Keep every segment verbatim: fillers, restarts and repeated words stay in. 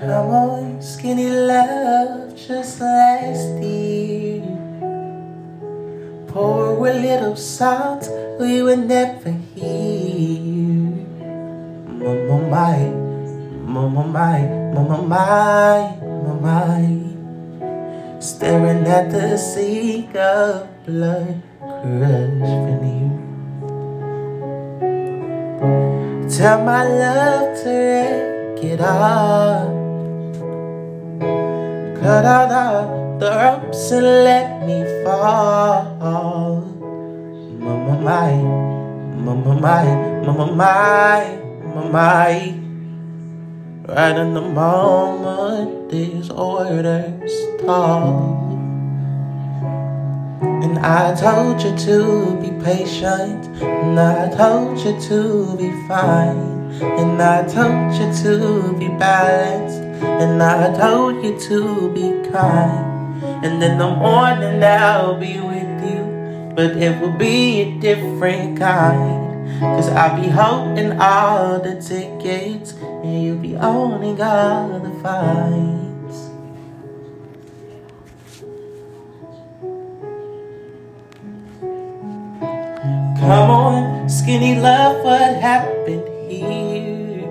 Come on, skinny love, just last year. Pour a little salt, we were never here. Mama mai, mama mai, mama mai, mama mai. Staring at the sea of blood crushed beneath. Tell my love to wreck it all. Cut out all the ropes and let me fall. Mama mai, mama mai, mama mai, mama mai. Right in the moment these orders tall. And I told you to be patient, and I told you to be fine, and I told you to be balanced, and I told you to be kind. And in the morning I'll be with you, but it will be a different kind. Cause I'll be holding all the tickets, and you'll be owning all the fines. Come on, skinny love, what happened here?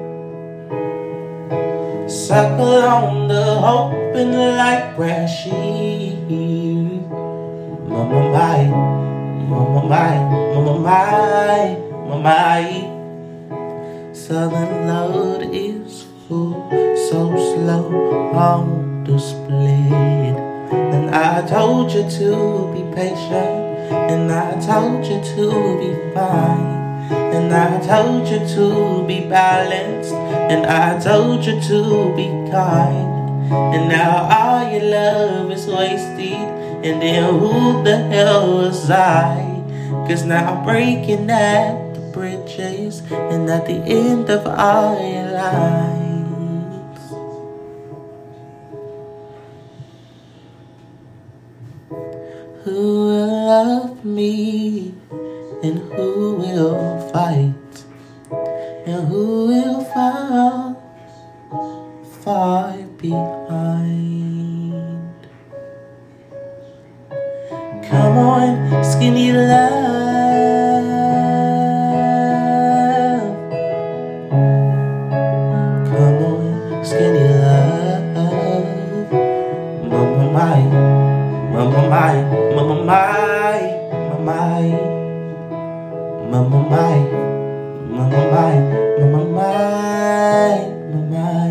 Suckle on the hope and the light rash here. Mama mai, mama mai, mama mai, mama mai. Southern load is full, so slow on the split. And I told you to be patient, and I told you to be fine, and I told you to be balanced, and I told you to be kind. And now all your love is wasted, and then who the hell was I? Cause now I'm breaking at the bridges, and at the end of all your lives. Who will love me? And who will fight? And who will fall far behind? Come on, skinny love. Come on, skinny love. Mama mai, mama mai, mama mai, mama mai. Mama mai, mama mai, mama mai, mama mai.